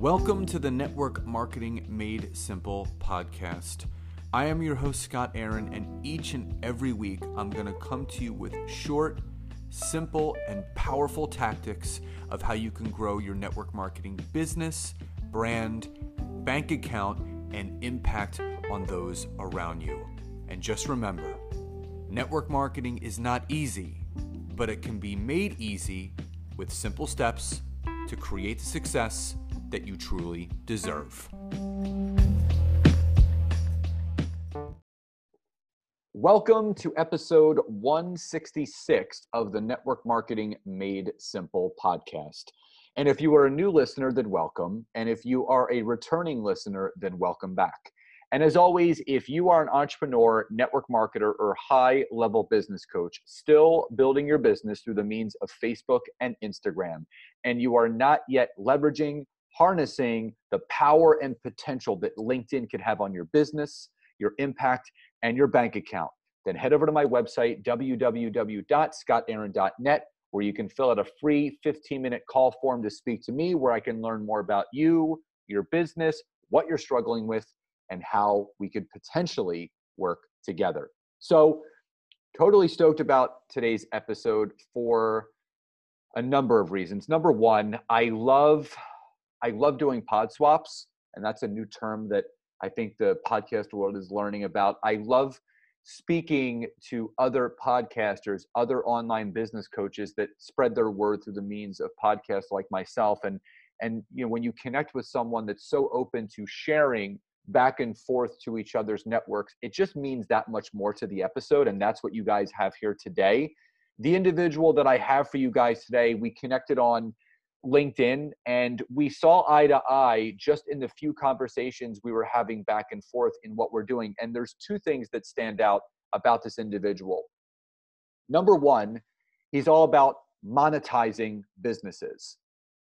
Welcome to the Network Marketing Made Simple podcast. I am your host, Scott Aaron, and each and every week I'm going to come to you with short, simple, and powerful tactics of how you can grow your network marketing business, brand, bank account, and impact on those around you. And just remember, network marketing is not easy, but it can be made easy with simple steps to create the success that you truly deserve. Welcome to episode 166 of the Network Marketing Made Simple podcast. And if you are a new listener, then welcome. And if you are a returning listener, then welcome back. And as always, if you are an entrepreneur, network marketer, or high-level business coach, still building your business through the means of Facebook and Instagram, and you are not yet leveraging, harnessing the power and potential that LinkedIn could have on your business, your impact, and your bank account, then head over to my website, www.scottaaron.net, where you can fill out a free 15-minute call form to speak to me, where I can learn more about you, your business, what you're struggling with, and how we could potentially work together. So, totally stoked about today's episode for a number of reasons. Number one, I love doing pod swaps, and that's a new term that I think the podcast world is learning about. I love speaking to other podcasters, other online business coaches that spread their word through the means of podcasts like myself. And you know, when you connect with someone that's so open to sharing back and forth to each other's networks, it just means that much more to the episode. And that's what you guys have here today. The individual that I have for you guys today, we connected on LinkedIn, and we saw eye to eye just in the few conversations we were having back and forth in what we're doing. And there's two things that stand out about this individual. Number one, he's all about monetizing businesses.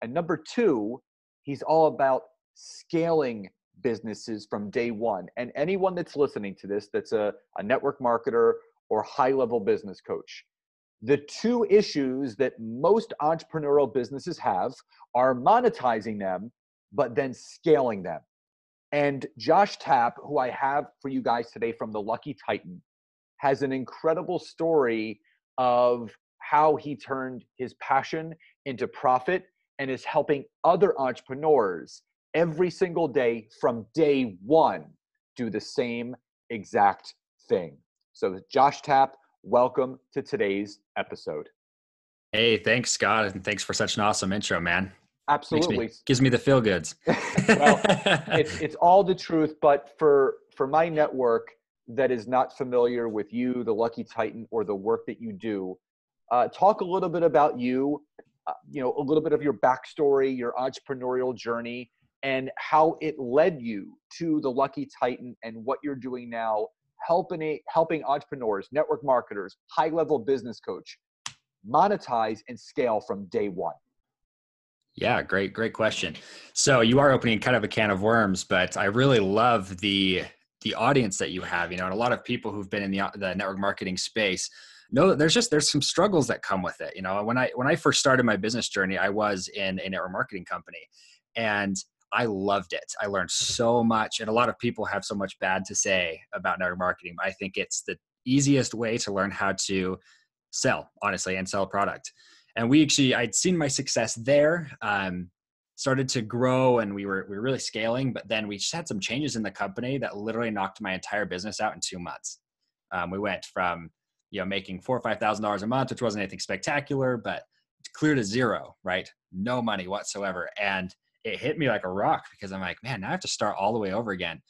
And number two, he's all about scaling businesses from day one. And anyone that's listening to this, that's a network marketer or high-level business coach, the two issues that most entrepreneurial businesses have are monetizing them, but then scaling them. And Josh Tapp, who I have for you guys today from the Lucky Titan, has an incredible story of how he turned his passion into profit and is helping other entrepreneurs every single day from day one do the same exact thing. So Josh Tapp, welcome to today's episode. Hey, thanks, Scott, and thanks for such an awesome intro, man. Absolutely. Gives me the feel-goods. Well, it's all the truth, but for my network that is not familiar with you, the Lucky Titan, or the work that you do, talk a little bit about you, a little bit of your backstory, your entrepreneurial journey, and how it led you to the Lucky Titan and what you're doing now, helping entrepreneurs, network marketers, high-level business coach monetize and scale from day one. Yeah, great question. So you are opening kind of a can of worms, but I really love the audience that you have, and a lot of people who've been in the network marketing space know that there's some struggles that come with it. When I first started my business journey, I was in a network marketing company, and I loved it. I learned so much, and a lot of people have so much bad to say about network marketing. I think it's the easiest way to learn how to sell, honestly, and sell a product. And I'd seen my success there, started to grow, and we were really scaling, but then we just had some changes in the company that literally knocked my entire business out in 2 months. We went from, making $4,000 or $5,000 a month, which wasn't anything spectacular, but clear to zero, right? No money whatsoever. And it hit me like a rock, because I'm like, man, now I have to start all the way over again.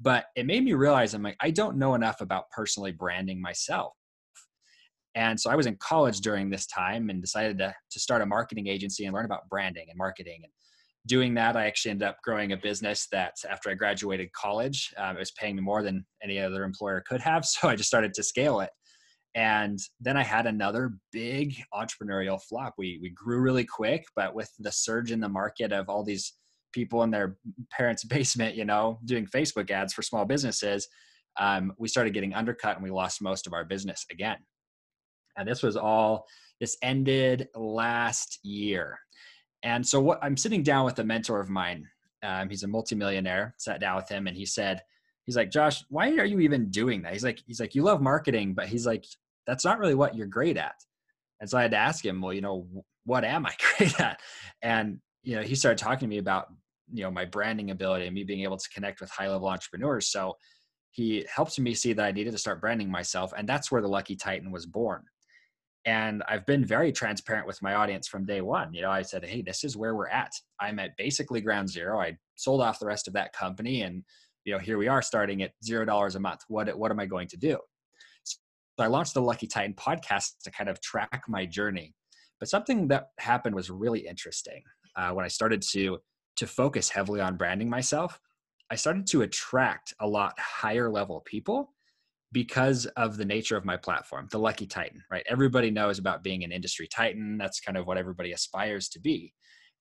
But it made me realize, I'm like, I don't know enough about personally branding myself. And so I was in college during this time and decided to start a marketing agency and learn about branding and marketing. And doing that, I actually ended up growing a business that after I graduated college, it was paying me more than any other employer could have. So I just started to scale it. And then I had another big entrepreneurial flop. We grew really quick, but with the surge in the market of all these people in their parents' basement, doing Facebook ads for small businesses, we started getting undercut and we lost most of our business again. And this ended last year. And so I'm sitting down with a mentor of mine He's a multimillionaire. Sat down with him and he said, he's like, Josh, why are you even doing that? He's like, you love marketing, but he's like, that's not really what you're great at. And so I had to ask him, well, you know, what am I great at? And, you know, he started talking to me about, you know, my branding ability and me being able to connect with high level entrepreneurs. So he helped me see that I needed to start branding myself. And that's where the Lucky Titan was born. And I've been very transparent with my audience from day one. You know, I said, hey, this is where we're at. I'm at basically ground zero. I sold off the rest of that company. And, you know, here we are starting at $0 a month. What am I going to do? So I launched the Lucky Titan podcast to kind of track my journey. But something that happened was really interesting. When I started to focus heavily on branding myself, I started to attract a lot higher level people because of the nature of my platform, the Lucky Titan, right? Everybody knows about being an industry titan. That's kind of what everybody aspires to be.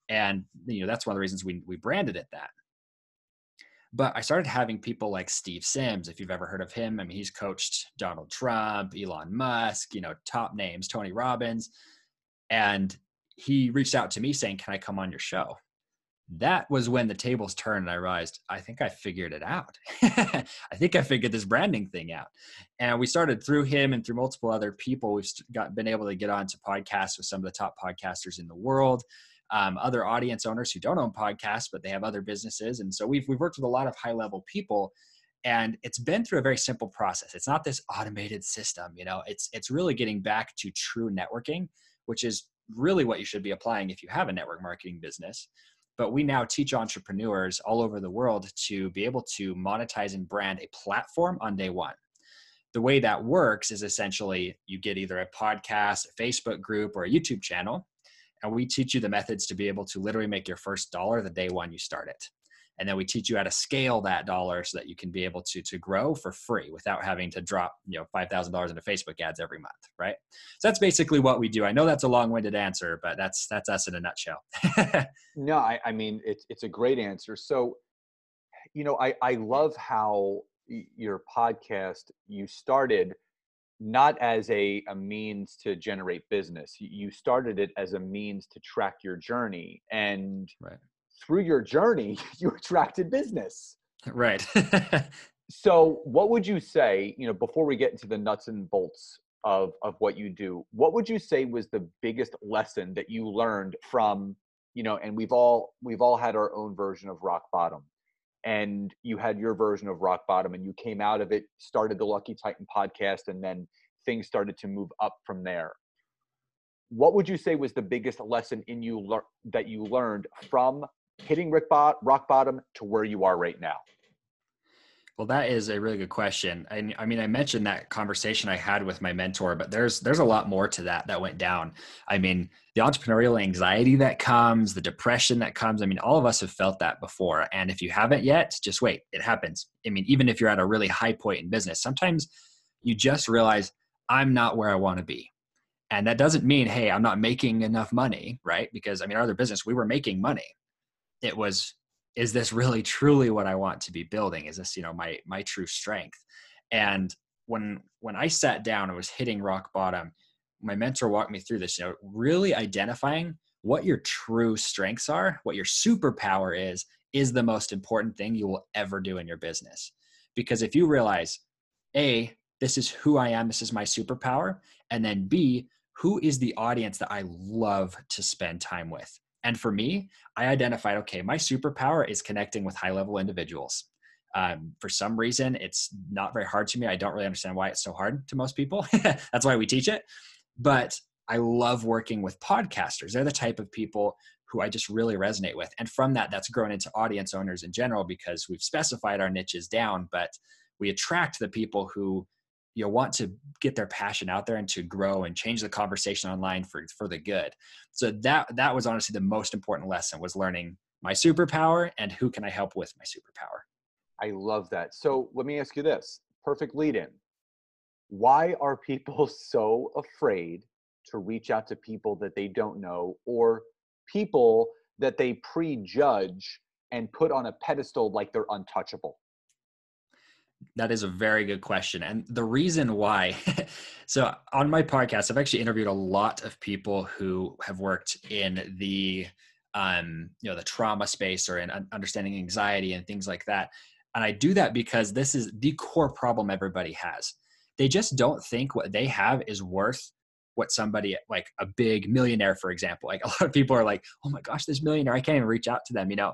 And, you know, that's one of the reasons we branded it that. But I started having people like Steve Sims, if you've ever heard of him. I mean, he's coached Donald Trump, Elon Musk, you know, top names, Tony Robbins. And he reached out to me saying, can I come on your show? That was when the tables turned and I realized, I think I figured it out. I think I figured this branding thing out. And we started through him and through multiple other people. We've been able to get onto podcasts with some of the top podcasters in the world. Other audience owners who don't own podcasts, but they have other businesses. And so we've worked with a lot of high level people, and it's been through a very simple process. It's not this automated system, you know, it's really getting back to true networking, which is really what you should be applying if you have a network marketing business. But we now teach entrepreneurs all over the world to be able to monetize and brand a platform on day one. The way that works is essentially you get either a podcast, a Facebook group, or a YouTube channel. And we teach you the methods to be able to literally make your first dollar the day one you start it. And then we teach you how to scale that dollar so that you can be able to grow for free without having to drop, you know, $5,000 into Facebook ads every month, right? So that's basically what we do. I know that's a long-winded answer, but that's us in a nutshell. No, I mean, it's a great answer. So, you know, I love how your podcast, you started not as a means to generate business. You started it as a means to track your journey, and right. Through your journey, you attracted business. Right. So what would you say, you know, before we get into the nuts and bolts of what you do, what would you say was the biggest lesson that you learned from, you know, and we've all had our own version of rock bottom, and you had your version of rock bottom, and you came out of it, started the Lucky Titan podcast, and then things started to move up from there. What would you say was the biggest lesson in you that you learned from hitting rock bottom to where you are right now? Well, that is a really good question. And I mean, I mentioned that conversation I had with my mentor, but there's a lot more to that went down. I mean, the entrepreneurial anxiety that comes, the depression that comes. I mean, all of us have felt that before. And if you haven't yet, just wait, it happens. I mean, even if you're at a really high point in business, sometimes you just realize I'm not where I want to be. And that doesn't mean, hey, I'm not making enough money, right? Because I mean, our other business, we were making money. It was, is this really truly what I want to be building? Is this, you know, my true strength? And when I sat down and was hitting rock bottom, my mentor walked me through this, you know, really identifying what your true strengths are, what your superpower is the most important thing you will ever do in your business. Because if you realize, A, this is who I am, this is my superpower, and then B, who is the audience that I love to spend time with? And for me, I identified, okay, my superpower is connecting with high-level individuals. For some reason, it's not very hard to me. I don't really understand why it's so hard to most people. That's why we teach it. But I love working with podcasters. They're the type of people who I just really resonate with. And from that, that's grown into audience owners in general because we've specified our niches down, but we attract the people who you'll want to get their passion out there and to grow and change the conversation online for the good. So that was honestly the most important lesson, was learning my superpower and who can I help with my superpower. I love that. So let me ask you this, perfect lead in. Why are people so afraid to reach out to people that they don't know or people that they prejudge and put on a pedestal like they're untouchable? That is a very good question. And the reason why, so on my podcast, I've actually interviewed a lot of people who have worked in the the trauma space or in understanding anxiety and things like that. And I do that because this is the core problem everybody has. They just don't think what they have is worth what somebody like a big millionaire, for example. Like a lot of people are like, oh my gosh, this millionaire, I can't even reach out to them. You know,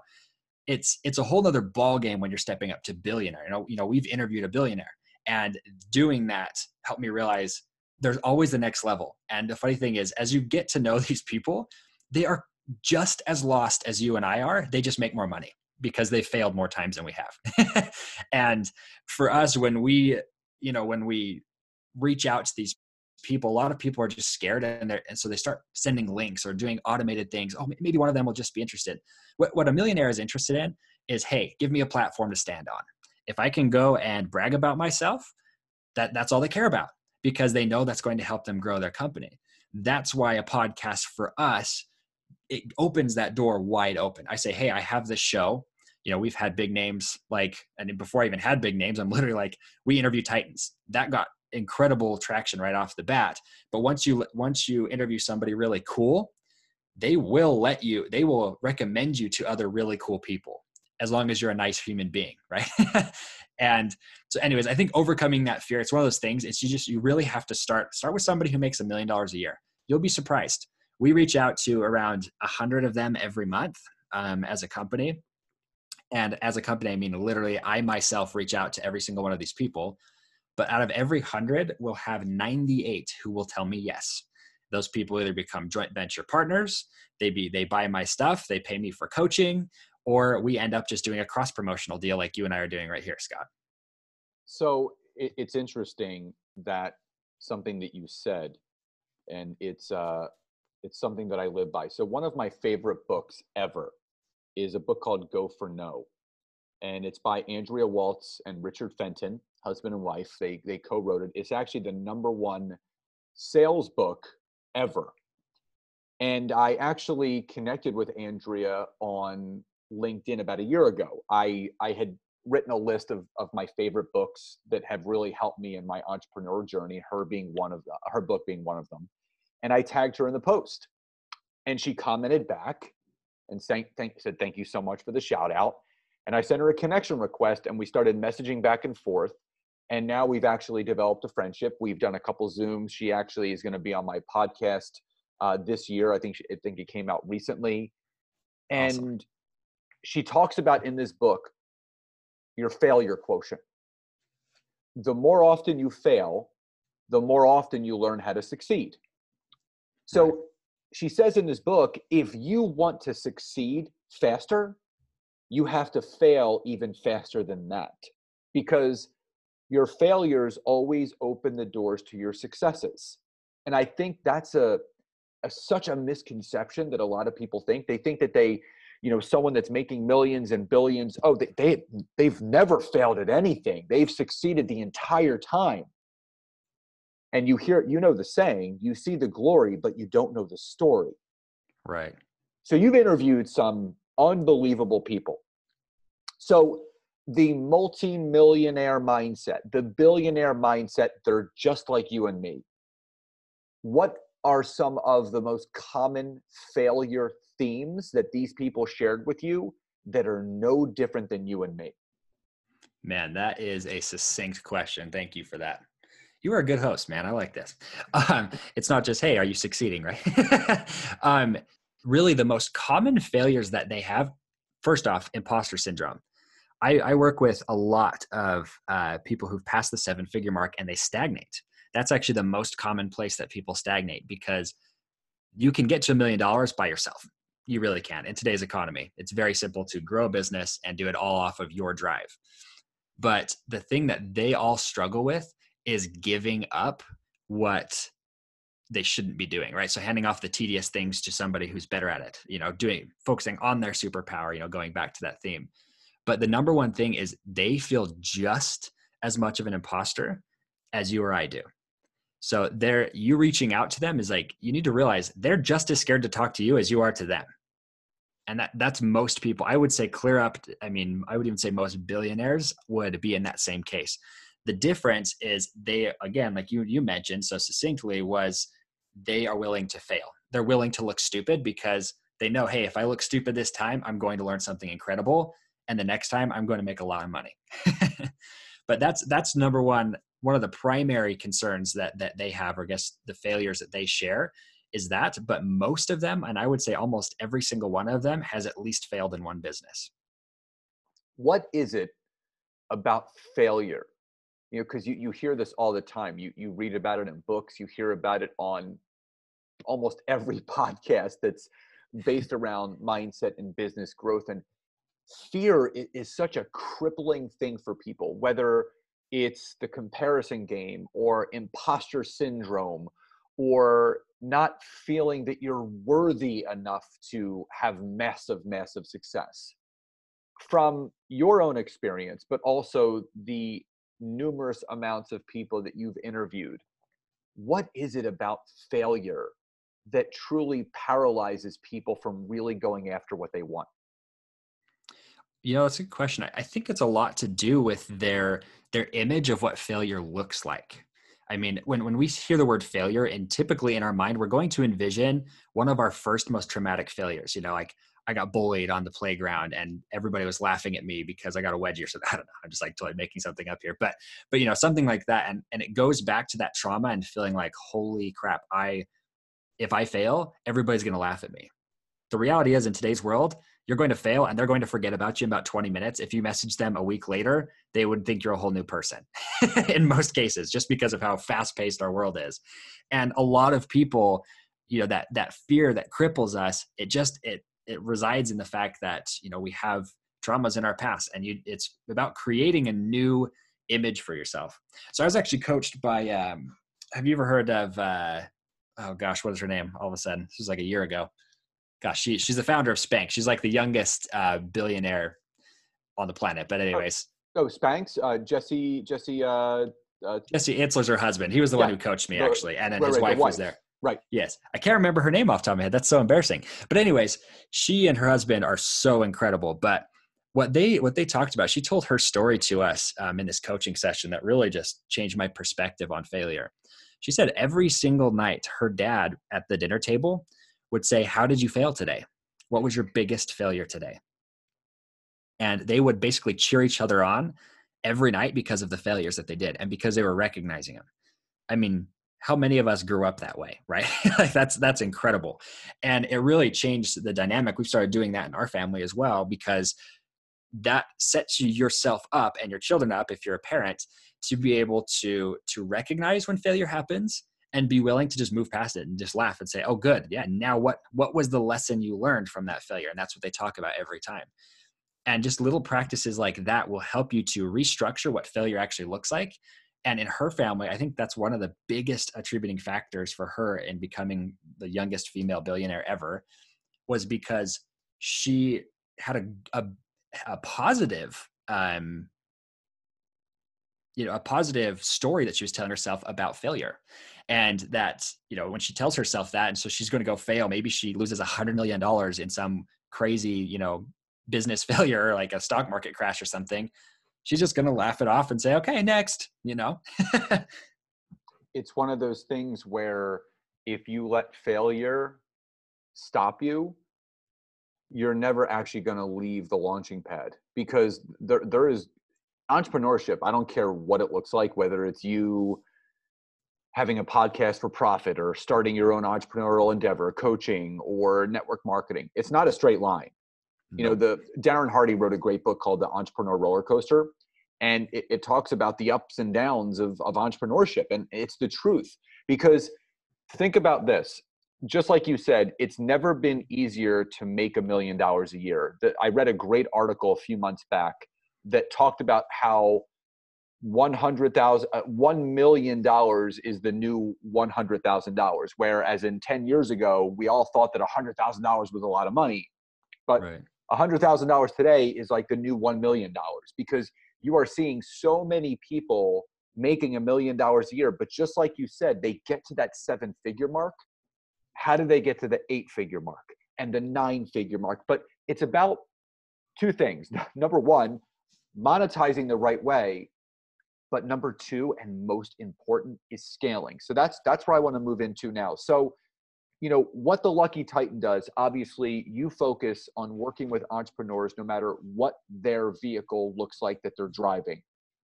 it's a whole nother ball game when you're stepping up to billionaire. You know, we've interviewed a billionaire, and doing that helped me realize there's always the next level. And the funny thing is, as you get to know these people, they are just as lost as you and I are. They just make more money because they failed more times than we have. And for us, when we reach out to these people, a lot of people are just scared, and so they start sending links or doing automated things. Oh, maybe one of them will just be interested. What a millionaire is interested in is, hey, give me a platform to stand on. If I can go and brag about myself, that's all they care about, because they know that's going to help them grow their company. That's why a podcast for us, it opens that door wide open. I say, hey, I have this show. You know, we've had big names and before I even had big names, I'm literally like, we interview Titans. That got incredible traction right off the bat. But once you interview somebody really cool, they will recommend you to other really cool people, as long as you're a nice human being, right? And so anyways, I think overcoming that fear, it's one of those things. It's you really have to start with somebody who makes $1 million a year. You'll be surprised. We reach out to around 100 of them every month as a company. And as a company, I mean, literally I myself reach out to every single one of these people, but out of every 100, we'll have 98 who will tell me yes. Those people either become joint venture partners, they buy my stuff, they pay me for coaching, or we end up just doing a cross-promotional deal like you and I are doing right here, Scott. So it's interesting that something that you said, and it's something that I live by. So one of my favorite books ever is a book called Go for No. And it's by Andrea Waltz and Richard Fenton, husband and wife. They co-wrote it. It's actually the #1 sales book ever. And I actually connected with Andrea on LinkedIn about a year ago. I had written a list of my favorite books that have really helped me in my entrepreneur journey, her book being one of them. And I tagged her in the post, and she commented back and said, thank you so much for the shout out. And I sent her a connection request, and we started messaging back and forth. And now we've actually developed a friendship. We've done a couple Zooms. She actually is going to be on my podcast this year. I think it came out recently. And awesome. She talks about in this book, your failure quotient. The more often you fail, the more often you learn how to succeed. So she says in this book, if you want to succeed faster, you have to fail even faster than that, because your failures always open the doors to your successes. And I think that's such a misconception that a lot of people think. They think that someone that's making millions and billions, oh, they've never failed at anything. They've succeeded the entire time. And the saying, you see the glory, but you don't know the story. Right. So you've interviewed some unbelievable people. So the multimillionaire mindset, the billionaire mindset, they're just like you and me. What are some of the most common failure themes that these people shared with you that are no different than you and me? Man, that is a succinct question. Thank you for that. You are a good host, man. I like this. It's not just, hey, are you succeeding, right? Really, the most common failures that they have, first off, imposter syndrome. I work with a lot of people who've passed the 7-figure mark and they stagnate. That's actually the most common place that people stagnate, because you can get to $1 million by yourself. You really can. In today's economy, it's very simple to grow a business and do it all off of your drive. But the thing that they all struggle with is giving up what they shouldn't be doing, right? So handing off the tedious things to somebody who's better at it, focusing on their superpower, going back to that theme. But the #1 thing is they feel just as much of an imposter as you or I do. So you reaching out to them is like, you need to realize they're just as scared to talk to you as you are to them. And that's most people. I would say clear up. I mean, I would even say most billionaires would be in that same case. The difference is they, again, like you mentioned so succinctly, was they are willing to fail. They're willing to look stupid because They know, hey, if I look stupid this time, I'm going to learn something incredible. And the next time I'm going to make a lot of money. But that's number one of the primary concerns that they have, or I guess the failures that they share is that, but most of them, and I would say almost every single one of them, has at least failed in one business. What is it about failure? You know, because you hear this all the time. You read about it in books, you hear about it on almost every podcast that's based around mindset and business growth. And fear is such a crippling thing for people, whether it's the comparison game or imposter syndrome or not feeling that you're worthy enough to have massive success. From your own experience, but also the numerous amounts of people that you've interviewed, what is it about failure that truly paralyzes people from really going after what they want? You know, it's a good question. I think it's a lot to do with their image of what failure looks like. I mean, when we hear the word failure, and typically in our mind, we're going to envision one of our first most traumatic failures. You know, like I got bullied on the playground and everybody was laughing at me because I got a wedgie or something. I don't know. I'm just like totally making something up here. But you know, something like that. And it goes back to that trauma and feeling like, holy crap, if I fail, everybody's going to laugh at me. The reality is, in today's world, you're going to fail and they're going to forget about you in about 20 minutes. If you message them a week later, they would think you're a whole new person in most cases, just because of how fast-paced our world is. And a lot of people, you know, that fear that cripples us, it resides in the fact that, you know, we have traumas in our past, and it's about creating a new image for yourself. So I was actually coached by, have you ever heard of, oh gosh, what is her name? All of a sudden, this was like a year ago. Gosh, she's the founder of Spanx. She's like the youngest billionaire on the planet. But anyways. Oh, Spanx? Jesse Ansler's her husband. He was the one who coached me, actually. And then his wife was there. Right. Yes. I can't remember her name off the top of my head. That's so embarrassing. But anyways, she and her husband are so incredible. But what they talked about, she told her story to us in this coaching session that really just changed my perspective on failure. She said every single night, her dad at the dinner table would say, how did you fail today? What was your biggest failure today? And they would basically cheer each other on every night because of the failures that they did and because they were recognizing them. I mean, how many of us grew up that way, right? Like that's incredible. And it really changed the dynamic. We've started doing that in our family as well, because that sets yourself up and your children up, if you're a parent, to be able to recognize when failure happens and be willing to just move past it and just laugh and say, oh, good. Yeah. Now what was the lesson you learned from that failure? And that's what they talk about every time. And just little practices like that will help you to restructure what failure actually looks like. And in her family, I think that's one of the biggest attributing factors for her in becoming the youngest female billionaire ever, was because she had a positive, you know, a positive story that she was telling herself about failure. And that, you know, when she tells herself that, and so she's going to go fail, maybe she loses $100 million in some crazy, you know, business failure, or like a stock market crash or something. She's just going to laugh it off and say, okay, next, you know. It's one of those things where if you let failure stop you, you're never actually going to leave the launching pad, because there is entrepreneurship. I don't care what it looks like, whether it's you having a podcast for profit or starting your own entrepreneurial endeavor, coaching or network marketing. It's not a straight line. No. You know, Darren Hardy wrote a great book called The Entrepreneur Roller Coaster, and it talks about the ups and downs of entrepreneurship. And it's the truth, because think about this. Just like you said, it's never been easier to make $1 million a year. I read a great article a few months back that talked about how $1 million is the new $100,000, whereas in 10 years ago, we all thought that $100,000 was a lot of money. But right. $100,000 today is like the new $1 million, because you are seeing so many people making $1 million a year. But just like you said, they get to that 7-figure mark. How do they get to the 8-figure mark and the 9-figure mark? But it's about two things. Number one, monetizing the right way, but number two, and most important, is scaling. So that's where I want to move into now. So you know, what the Lucky Titan does, obviously you focus on working with entrepreneurs no matter what their vehicle looks like that they're driving.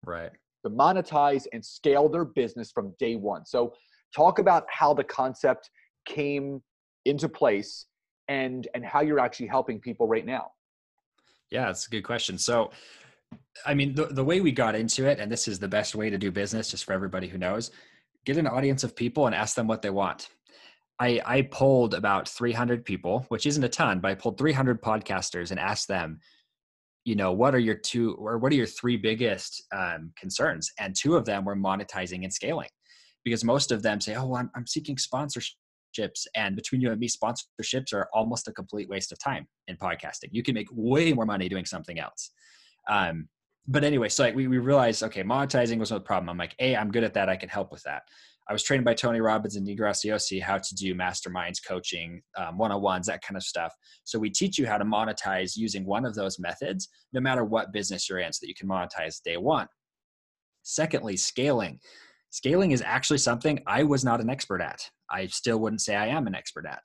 Right. To monetize and scale their business from day one. So talk about how the concept came into place and how you're actually helping people right now. Yeah, that's a good question. So, I mean, the way we got into it, and this is the best way to do business, just for everybody who knows, get an audience of people and ask them what they want. I polled about 300 people, which isn't a ton, but I polled 300 podcasters and asked them, you know, what are your three biggest concerns? And two of them were monetizing and scaling, because most of them say, oh, I'm seeking sponsorships. And between you and me, sponsorships are almost a complete waste of time in podcasting. You can make way more money doing something else. But anyway, so like we realized, okay, monetizing was no problem. I'm like, hey, I'm good at that. I can help with that. I was trained by Tony Robbins and Dean Graziosi how to do masterminds, coaching, one-on-ones, that kind of stuff. So we teach you how to monetize using one of those methods, no matter what business you're in, so that you can monetize day one. Secondly, scaling. Scaling is actually something I was not an expert at. I still wouldn't say I am an expert at.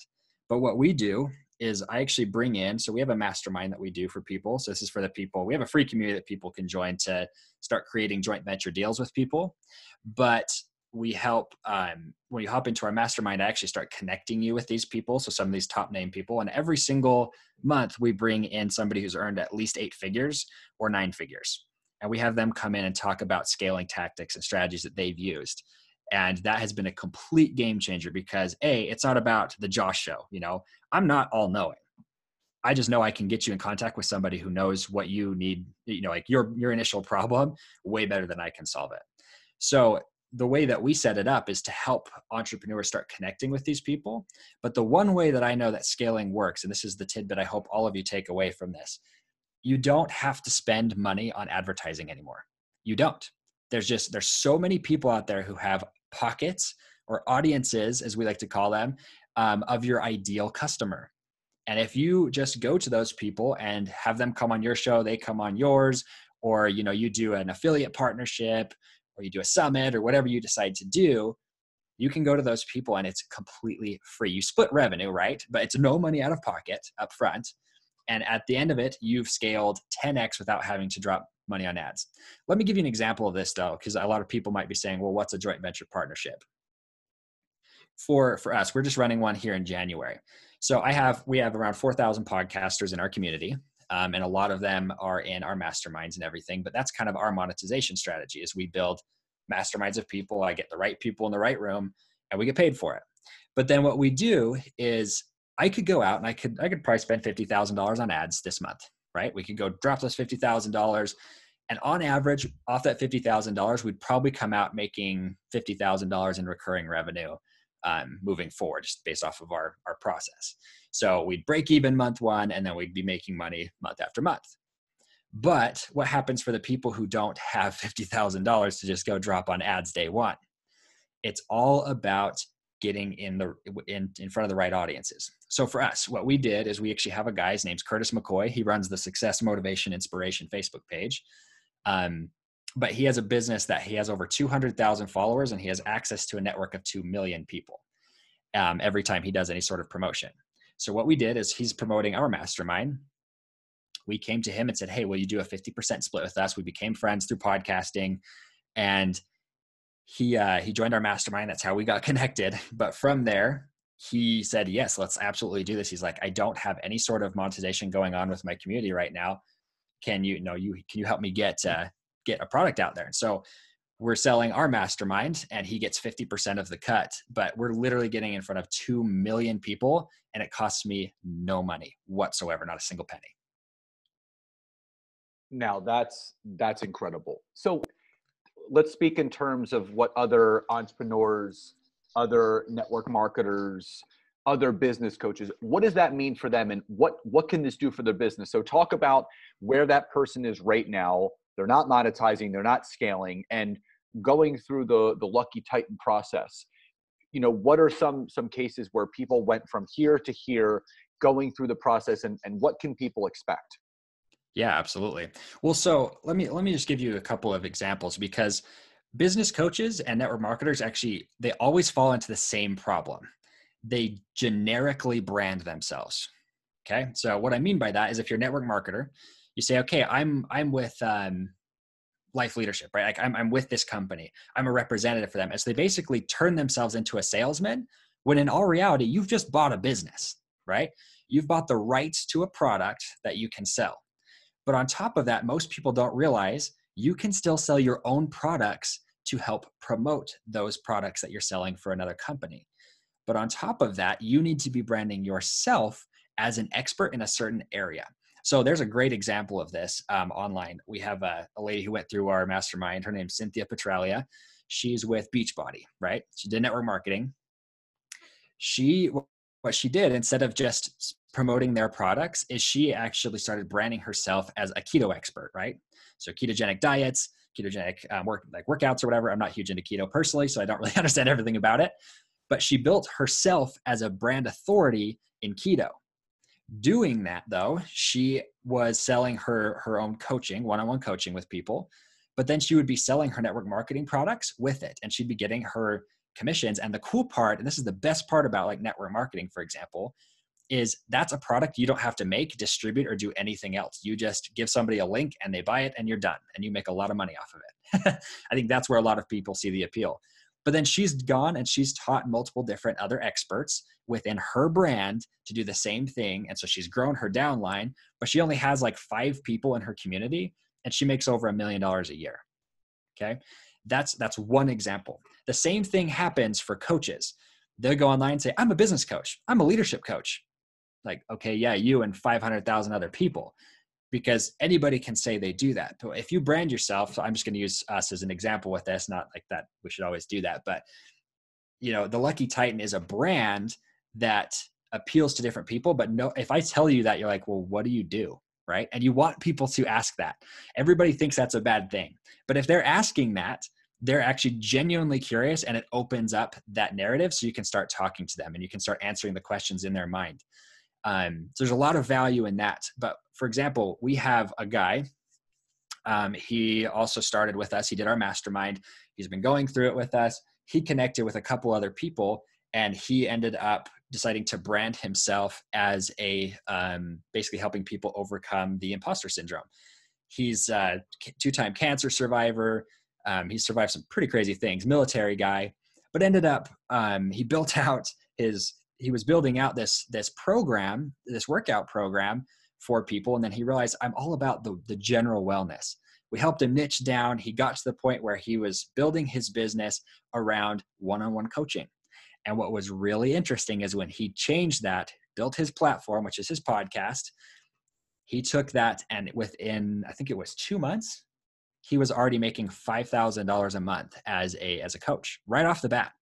But what we do is I actually bring in, so we have a mastermind that we do for people. So this is for the people. We have a free community that people can join to start creating joint venture deals with people. But we help, when you hop into our mastermind, I actually start connecting you with these people. So some of these top name people, and every single month we bring in somebody who's earned at least 8 figures or 9 figures. And we have them come in and talk about scaling tactics and strategies that they've used. And that has been a complete game changer because A, it's not about the Josh show. You know, I'm not all knowing. I just know I can get you in contact with somebody who knows what you need, you know, like your initial problem way better than I can solve it. So the way that we set it up is to help entrepreneurs start connecting with these people. But the one way that I know that scaling works, and this is the tidbit I hope all of you take away from this, you don't have to spend money on advertising anymore. You don't. There's so many people out there who have pockets or audiences, as we like to call them, of your ideal customer. And if you just go to those people and have them come on your show, they come on yours, or you know, you do an affiliate partnership, or you do a summit or whatever you decide to do, you can go to those people and it's completely free. You split revenue, right? But it's no money out of pocket up front. And at the end of it, you've scaled 10x without having to drop money on ads. Let me give you an example of this though, because a lot of people might be saying, well, what's a joint venture partnership? For us, we're just running one here in January. So we have around 4,000 podcasters in our community. And a lot of them are in our masterminds and everything, but that's kind of our monetization strategy is we build masterminds of people. I get the right people in the right room and we get paid for it. But then what we do is I could go out and I could probably spend $50,000 on ads this month, right? We could go drop those $50,000 and on average off that $50,000, we'd probably come out making $50,000 in recurring revenue moving forward, just based off of our process. So we'd break even month one, and then we'd be making money month after month. But what happens for the people who don't have $50,000 to just go drop on ads day one? It's all about getting in front of the right audiences. So for us, what we did is we actually have a guy, his name's Curtis McCoy. He runs the Success Motivation Inspiration Facebook page. But he has a business that he has over 200,000 followers and he has access to a network of 2 million people every time he does any sort of promotion. So what we did is he's promoting our mastermind. We came to him and said, hey, will you do a 50% split with us? We became friends through podcasting and he joined our mastermind. That's how we got connected. But from there, he said, yes, let's absolutely do this. He's like, I don't have any sort of monetization going on with my community right now. Can you help me get a product out there? And so we're selling our mastermind and he gets 50% of the cut, but we're literally getting in front of 2 million people and it costs me no money whatsoever, not a single penny. Now that's incredible. So let's speak in terms of what other entrepreneurs, other network marketers, other business coaches, what does that mean for them and what can this do for their business? So talk about where that person is right now. They're not monetizing, they're not scaling, and going through the Lucky Titan process. You know, what are some cases where people went from here to here going through the process, and what can people expect? Yeah, absolutely. Well, so let me just give you a couple of examples, because business coaches and network marketers, actually, they always fall into the same problem. they generically brand themselves. Okay. So what I mean by that is if you're a network marketer, you say, okay, I'm with Life Leadership, right? Like I'm with this company. I'm a representative for them. And so they basically turn themselves into a salesman when in all reality, you've just bought a business, right? You've bought the rights to a product that you can sell. But on top of that, most people don't realize you can still sell your own products to help promote those products that you're selling for another company. But on top of that, you need to be branding yourself as an expert in a certain area. So there's a great example of this online. We have a lady who went through our mastermind. Her name's Cynthia Petralia. She's with Beachbody, right? She did network marketing. What she did, instead of just promoting their products, is she actually started branding herself as a keto expert, right? So ketogenic diets, ketogenic workouts or whatever. I'm not huge into keto personally, so I don't really understand everything about it. But she built herself as a brand authority in keto. Doing that though, she was selling her own coaching, one-on-one coaching with people, but then she would be selling her network marketing products with it, and she'd be getting her commissions. And the cool part, and this is the best part about like network marketing, for example, is that's a product you don't have to make, distribute, or do anything else. You just give somebody a link and they buy it and you're done, and you make a lot of money off of it. I think that's where a lot of people see the appeal. But then she's gone and she's taught multiple different other experts within her brand to do the same thing. And so she's grown her downline, but she only has like 5 people in her community and she makes over $1 million a year. Okay. That's one example. The same thing happens for coaches. They'll go online and say, I'm a business coach. I'm a leadership coach. Like, okay, yeah, you and 500,000 other people, because anybody can say they do that. But if you brand yourself, so I'm just going to use us as an example with this, not like that we should always do that. But you know, the Lucky Titan is a brand that appeals to different people. But no, if I tell you that, you're like, well, what do you do? Right? And you want people to ask that. Everybody thinks that's a bad thing. But if they're asking that, they're actually genuinely curious, and it opens up that narrative. So you can start talking to them and you can start answering the questions in their mind. So there's a lot of value in that. But for example, we have a guy, he also started with us. He did our mastermind. He's been going through it with us. He connected with a couple other people, and he ended up deciding to brand himself as a, basically helping people overcome the imposter syndrome. He's a 2-time cancer survivor. He survived some pretty crazy things, military guy, but ended up, he built out his, he was building out this program, this workout program for people. And then he realized, I'm all about the general wellness. We helped him niche down. He got to the point where he was building his business around one-on-one coaching. And what was really interesting is when he changed that, built his platform, which is his podcast, he took that and within, I think it was 2 months, he was already making $5,000 a month as a coach right off the bat,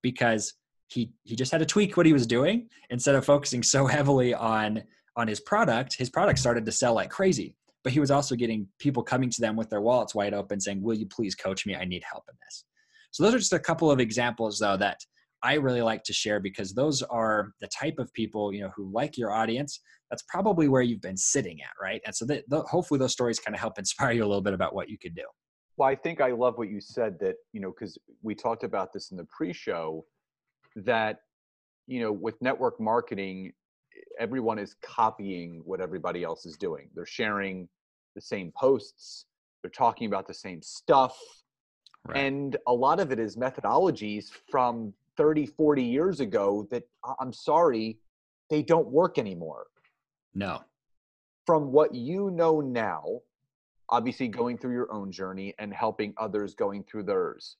because he just had to tweak what he was doing. Instead of focusing so heavily on his product started to sell like crazy, but he was also getting people coming to them with their wallets wide open saying, will you please coach me? I need help in this. So those are just a couple of examples though that I really like to share, because those are the type of people, you know, who like your audience. That's probably where you've been sitting at, right? And so hopefully those stories kind of help inspire you a little bit about what you could do. Well, I think I love what you said that, you know, because we talked about this in the pre-show, that, you know, with network marketing, everyone is copying what everybody else is doing. They're sharing the same posts. They're talking about the same stuff. Right. And a lot of it is methodologies from 30, 40 years ago that, I'm sorry, they don't work anymore. No. From what you know now, obviously going through your own journey and helping others going through theirs,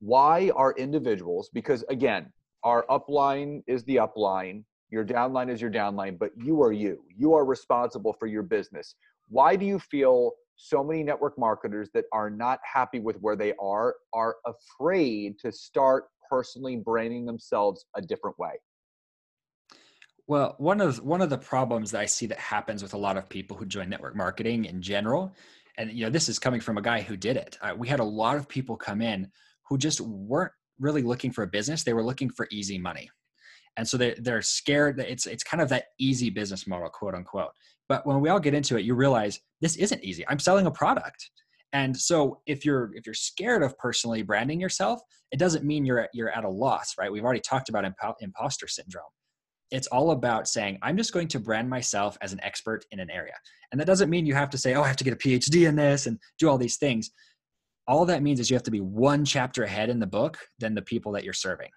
why are individuals, because again, our upline is the upline, your downline is your downline, but you are responsible for your business. Why do you feel so many network marketers that are not happy with where they are afraid to start personally branding themselves a different way? Well, one of the problems that I see that happens with a lot of people who join network marketing in general, and you know, this is coming from a guy who did it. We had a lot of people come in who just weren't really looking for a business. They were looking for easy money. And so they're scared that it's kind of that easy business model, quote unquote. But when we all get into it, you realize this isn't easy. I'm selling a product. And so if you're scared of personally branding yourself, it doesn't mean you're at a loss, right? We've already talked about imposter syndrome. It's all about saying, I'm just going to brand myself as an expert in an area. And that doesn't mean you have to say, oh, I have to get a PhD in this and do all these things. All that means is you have to be one chapter ahead in the book than the people that you're serving.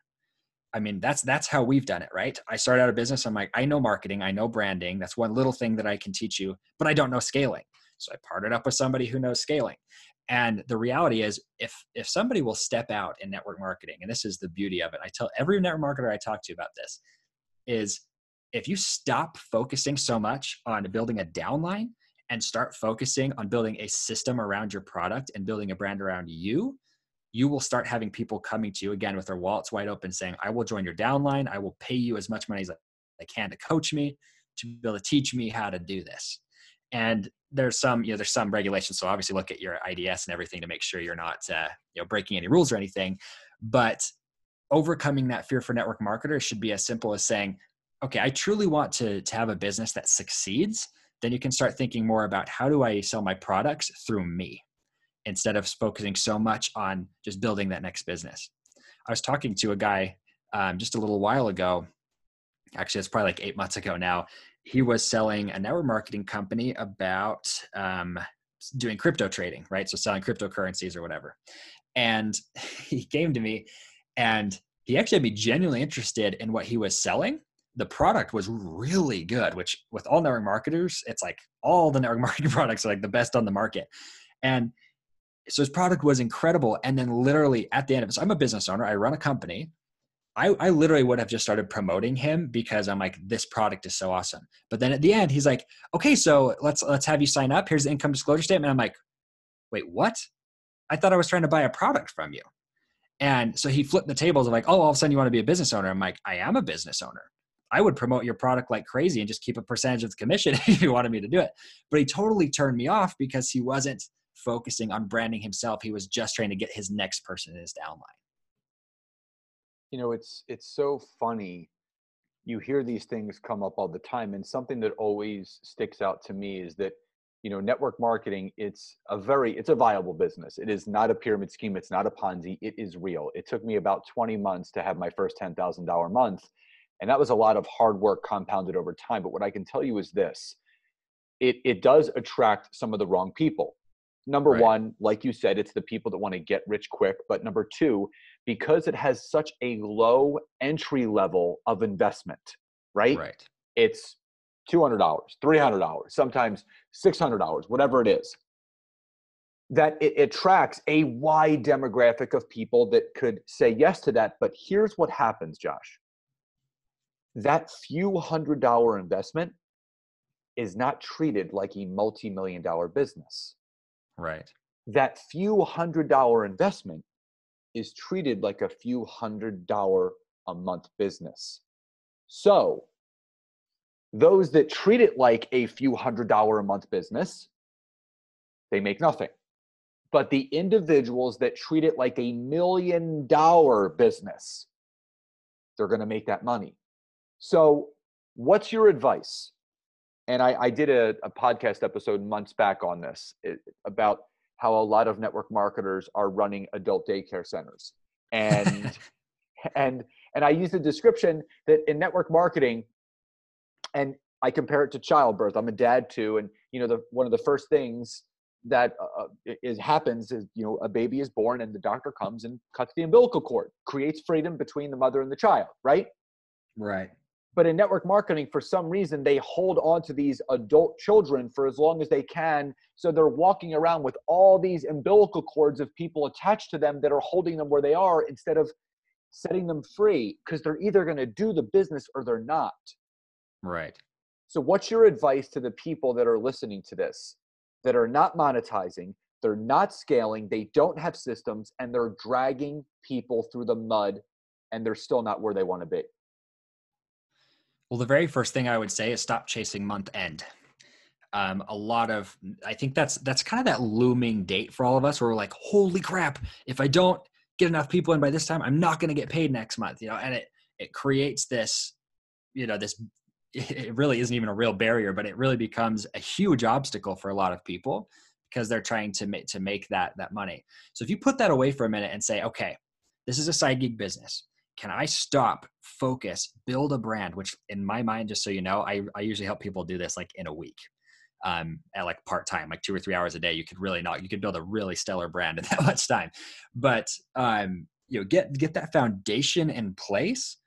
I mean, that's how we've done it, right? I started out a business. I'm like, I know marketing, I know branding. That's one little thing that I can teach you, but I don't know scaling. So I partnered up with somebody who knows scaling. And the reality is if somebody will step out in network marketing, and this is the beauty of it, I tell every network marketer I talk to about this, is if you stop focusing so much on building a downline and start focusing on building a system around your product and building a brand around you, you will start having people coming to you again with their wallets wide open saying, I will join your downline. I will pay you as much money as I can to coach me, to be able to teach me how to do this. And there's some regulations. So obviously look at your IDS and everything to make sure you're not breaking any rules or anything. But overcoming that fear for network marketers should be as simple as saying, okay, I truly want to have a business that succeeds. Then you can start thinking more about how do I sell my products through me, instead of focusing so much on just building that next business. I was talking to a guy just a little while ago. Actually, it's probably like 8 months ago now. He was selling a network marketing company about doing crypto trading, right? So selling cryptocurrencies or whatever. And he came to me and he actually had me genuinely interested in what he was selling. The product was really good, which with all network marketers, it's like all the network marketing products are like the best on the market. And so his product was incredible. And then literally at the end of it, so I'm a business owner, I run a company. I literally would have just started promoting him because I'm like, this product is so awesome. But then at the end, he's like, okay, so let's have you sign up. Here's the income disclosure statement. I'm like, wait, what? I thought I was trying to buy a product from you. And so he flipped the tables of like, oh, all of a sudden you want to be a business owner. I'm like, I am a business owner. I would promote your product like crazy and just keep a percentage of the commission if you wanted me to do it. But he totally turned me off because he wasn't focusing on branding himself. He was just trying to get his next person in his downline. You know, it's so funny. You hear these things come up all the time. And something that always sticks out to me is that, you know, network marketing, it's a viable business. It is not a pyramid scheme. It's not a Ponzi. It is real. It took me about 20 months to have my first $10,000 month. And that was a lot of hard work compounded over time. But what I can tell you is this, it does attract some of the wrong people. Number right. One, like you said, it's the people that want to get rich quick. But number two, because it has such a low entry level of investment, right? Right. It's $200, $300, sometimes $600, whatever it is, that it attracts a wide demographic of people that could say yes to that. But here's what happens, Josh. That few $100 investment is not treated like a multi-million-dollar business. Right. That few $100 investment is treated like a few $100 a month business. So those that treat it like a few $100 a month business, they make nothing. But the individuals that treat it like $1 million business, they're going to make that money. So what's your advice? And I did a podcast episode months back on this, about how a lot of network marketers are running adult daycare centers. And and I use the description that in network marketing, and I compare it to childbirth. I'm a dad too, and you know, one of the first things that happens is, you know, a baby is born and the doctor comes and cuts the umbilical cord, creates freedom between the mother and the child, right? Right. But in network marketing, for some reason, they hold on to these adult children for as long as they can. So they're walking around with all these umbilical cords of people attached to them that are holding them where they are instead of setting them free, because they're either going to do the business or they're not. Right. So what's your advice to the people that are listening to this, that are not monetizing, they're not scaling, they don't have systems, and they're dragging people through the mud, and they're still not where they want to be? Well, the very first thing I would say is stop chasing month end. I think that's kind of that looming date for all of us where we're like, holy crap, if I don't get enough people in by this time, I'm not going to get paid next month, you know, and it creates this, you know, it really isn't even a real barrier, but it really becomes a huge obstacle for a lot of people because they're trying to make that money. So if you put that away for a minute and say, okay, this is a side gig business. Can I stop, focus, build a brand? Which in my mind, just so you know, I usually help people do this like in a week. At like part-time, like 2 or 3 hours a day, you could build a really stellar brand in that much time. But, you know, get that foundation in place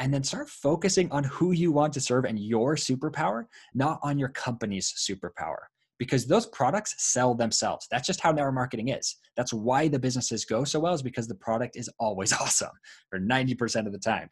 and then start focusing on who you want to serve and your superpower, not on your company's superpower, because those products sell themselves. That's just how network marketing is. That's why the businesses go so well, is because the product is always awesome for 90% of the time.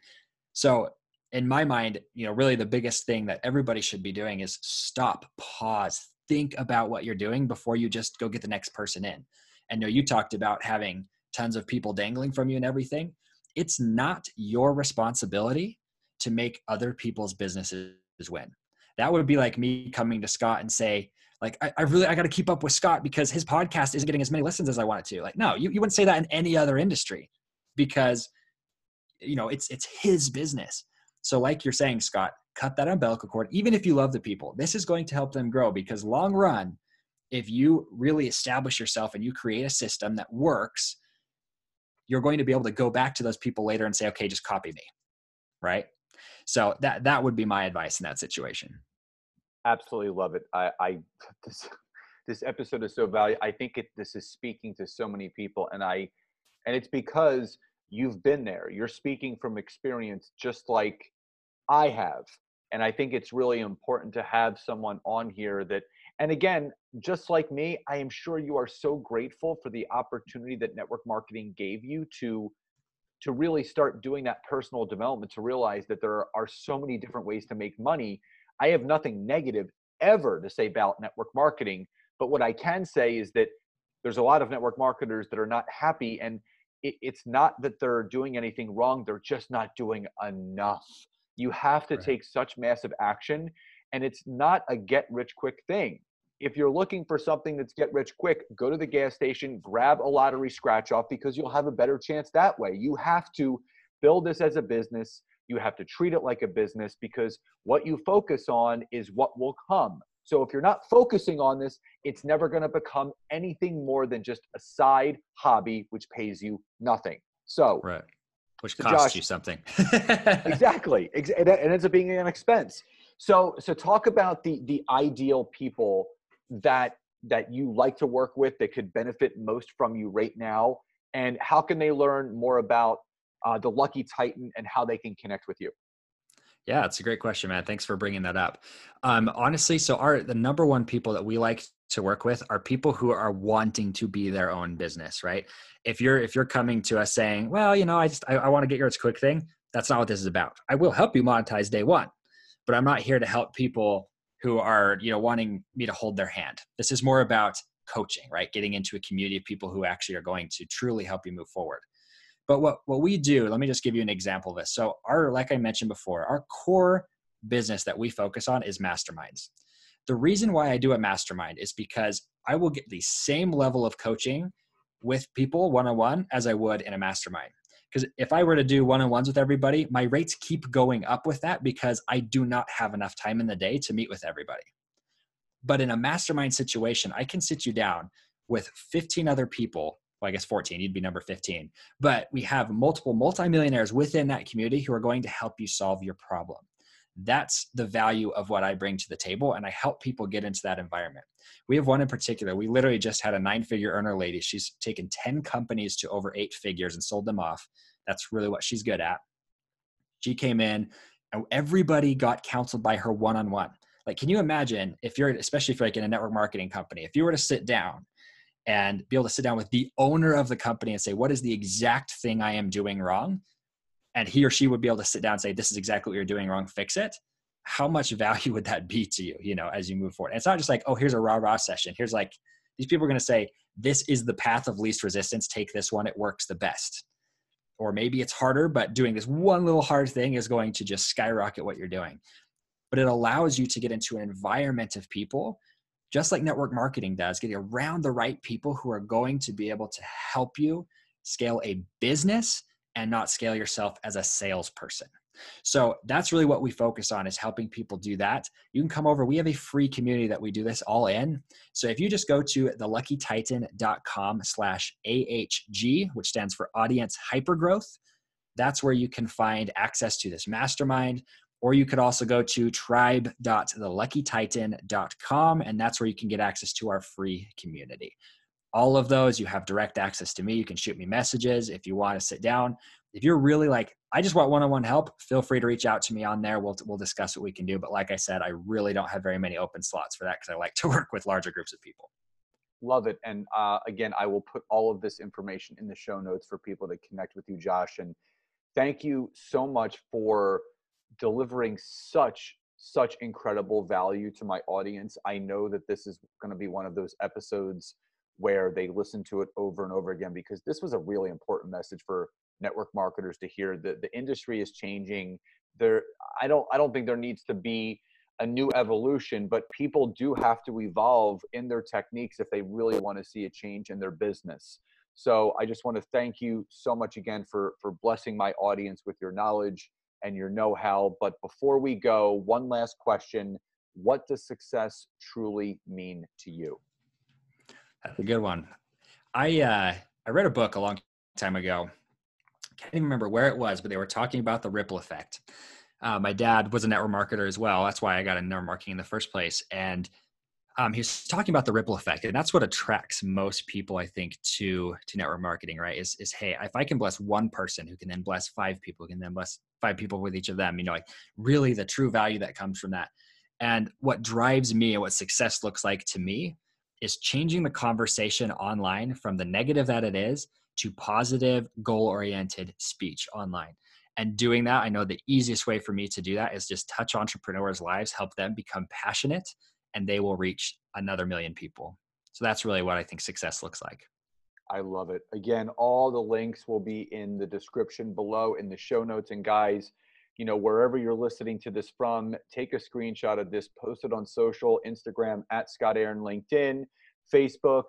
So in my mind, you know, really the biggest thing that everybody should be doing is stop, pause, think about what you're doing before you just go get the next person in. And you know, you talked about having tons of people dangling from you and everything. It's not your responsibility to make other people's businesses win. That would be like me coming to Scott and say, like, I got to keep up with Scott because his podcast isn't getting as many listens as I want it to. Like, no, you wouldn't say that in any other industry because, you know, it's his business. So like you're saying, Scott, cut that umbilical cord. Even if you love the people, this is going to help them grow, because long run, if you really establish yourself and you create a system that works, you're going to be able to go back to those people later and say, okay, just copy me, right? So that would be my advice in that situation. Absolutely love it. This episode is so valuable. I think this is speaking to so many people, and it's because you've been there. You're speaking from experience just like I have. And I think it's really important to have someone on here that, and again, just like me, I am sure you are so grateful for the opportunity that network marketing gave you to really start doing that personal development, to realize that there are so many different ways to make money. I have nothing negative ever to say about network marketing, but what I can say is that there's a lot of network marketers that are not happy, and it's not that they're doing anything wrong. They're just not doing enough. You have to take such massive action, and it's not a get rich quick thing. If you're looking for something that's get rich quick, go to the gas station, grab a lottery scratch off, because you'll have a better chance that way. You have to build this as a business. You have to treat it like a business, because what you focus on is what will come. So if you're not focusing on this, it's never going to become anything more than just a side hobby, which pays you nothing. So, right. Which costs Josh, you something. Exactly. It ends up being an expense. So talk about the ideal people that you like to work with that could benefit most from you right now. And how can they learn more about the Lucky Titan and how they can connect with you? Yeah, it's a great question, man. Thanks for bringing that up. Honestly, so the number one people that we like to work with are people who are wanting to be their own business, right? If you're coming to us saying, well, you know, I want to get your quick thing. That's not what this is about. I will help you monetize day one, but I'm not here to help people who are, you know, wanting me to hold their hand. This is more about coaching, right? Getting into a community of people who actually are going to truly help you move forward. But what we do, let me just give you an example of this. So like I mentioned before, our core business that we focus on is masterminds. The reason why I do a mastermind is because I will get the same level of coaching with people one-on-one as I would in a mastermind. Because if I were to do one-on-ones with everybody, my rates keep going up with that because I do not have enough time in the day to meet with everybody. But in a mastermind situation, I can sit you down with 15 other people. Well, I guess 14, you'd be number 15. But we have multiple multimillionaires within that community who are going to help you solve your problem. That's the value of what I bring to the table, and I help people get into that environment. We have one in particular. We literally just had a 9-figure earner lady. She's taken 10 companies to over 8 figures and sold them off. That's really what she's good at. She came in, and everybody got counseled by her one-on-one. Like, can you imagine especially if you're like in a network marketing company, if you were to sit down and be able to sit down with the owner of the company and say, what is the exact thing I am doing wrong? And he or she would be able to sit down and say, this is exactly what you're doing wrong, fix it. How much value would that be to you, you know, as you move forward? And it's not just like, oh, here's a rah-rah session. Here's like, these people are going to say, this is the path of least resistance. Take this one. It works the best. Or maybe it's harder, but doing this one little hard thing is going to just skyrocket what you're doing. But it allows you to get into an environment of people, just like network marketing does, getting around the right people who are going to be able to help you scale a business and not scale yourself as a salesperson. So that's really what we focus on, is helping people do that. You can come over. We have a free community that we do this all in. So if you just go to theluckytitan.com/AHG, which stands for Audience Hypergrowth, that's where you can find access to this mastermind. Or you could also go to tribe.theluckytitan.com, and that's where you can get access to our free community. All of those, you have direct access to me. You can shoot me messages if you want to sit down. If you're really like, I just want one-on-one help, feel free to reach out to me on there. We'll discuss what we can do. But like I said, I really don't have very many open slots for that because I like to work with larger groups of people. Love it. And again, I will put all of this information in the show notes for people to connect with you, Josh. And thank you so much for delivering such incredible value to my audience. I know that this is going to be one of those episodes where they listen to it over and over again, because this was a really important message for network marketers to hear. The industry is changing. I don't think there needs to be a new evolution, but people do have to evolve in their techniques if they really want to see a change in their business. So I just want to thank you so much again for blessing my audience with your knowledge and your know-how. But before we go, one last question. What does success truly mean to you? That's a good one. I read a book a long time ago. Can't even remember where it was, but they were talking about the ripple effect. My dad was a network marketer as well. That's why I got into network marketing in the first place. And he was talking about the ripple effect, and that's what attracts most people, I think, to network marketing, right? Is hey, if I can bless one person who can then bless five people, who can then bless five people with each of them, you know, like really the true value that comes from that. And what drives me and what success looks like to me is changing the conversation online from the negative that it is to positive, goal-oriented speech online. And doing that, I know the easiest way for me to do that is just touch entrepreneurs' lives, help them become passionate, and they will reach another million people. So that's really what I think success looks like. I love it. Again, all the links will be in the description below, in the show notes. And guys, you know, wherever you're listening to this from, take a screenshot of this, post it on social, Instagram at Scott Aaron, LinkedIn, Facebook,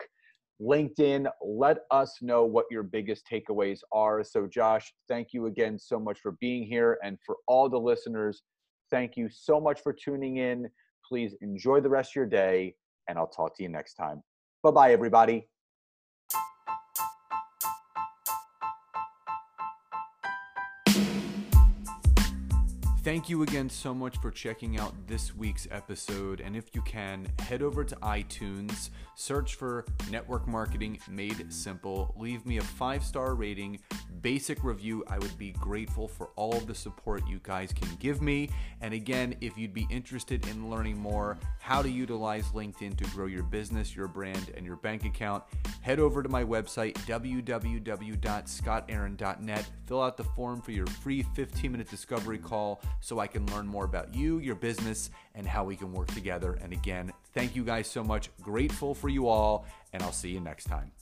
LinkedIn. Let us know what your biggest takeaways are. So Josh, thank you again so much for being here. And for all the listeners, thank you so much for tuning in. Please enjoy the rest of your day, and I'll talk to you next time. Bye-bye, everybody. Thank you again so much for checking out this week's episode. And if you can, head over to iTunes, search for Network Marketing Made Simple, leave me a 5-star rating, basic review. I would be grateful for all of the support you guys can give me. And again, if you'd be interested in learning more how to utilize LinkedIn to grow your business, your brand, and your bank account, head over to my website, www.scottaaron.net. Fill out the form for your free 15-minute discovery call, so I can learn more about you, your business, and how we can work together. And again, thank you guys so much. Grateful for you all, and I'll see you next time.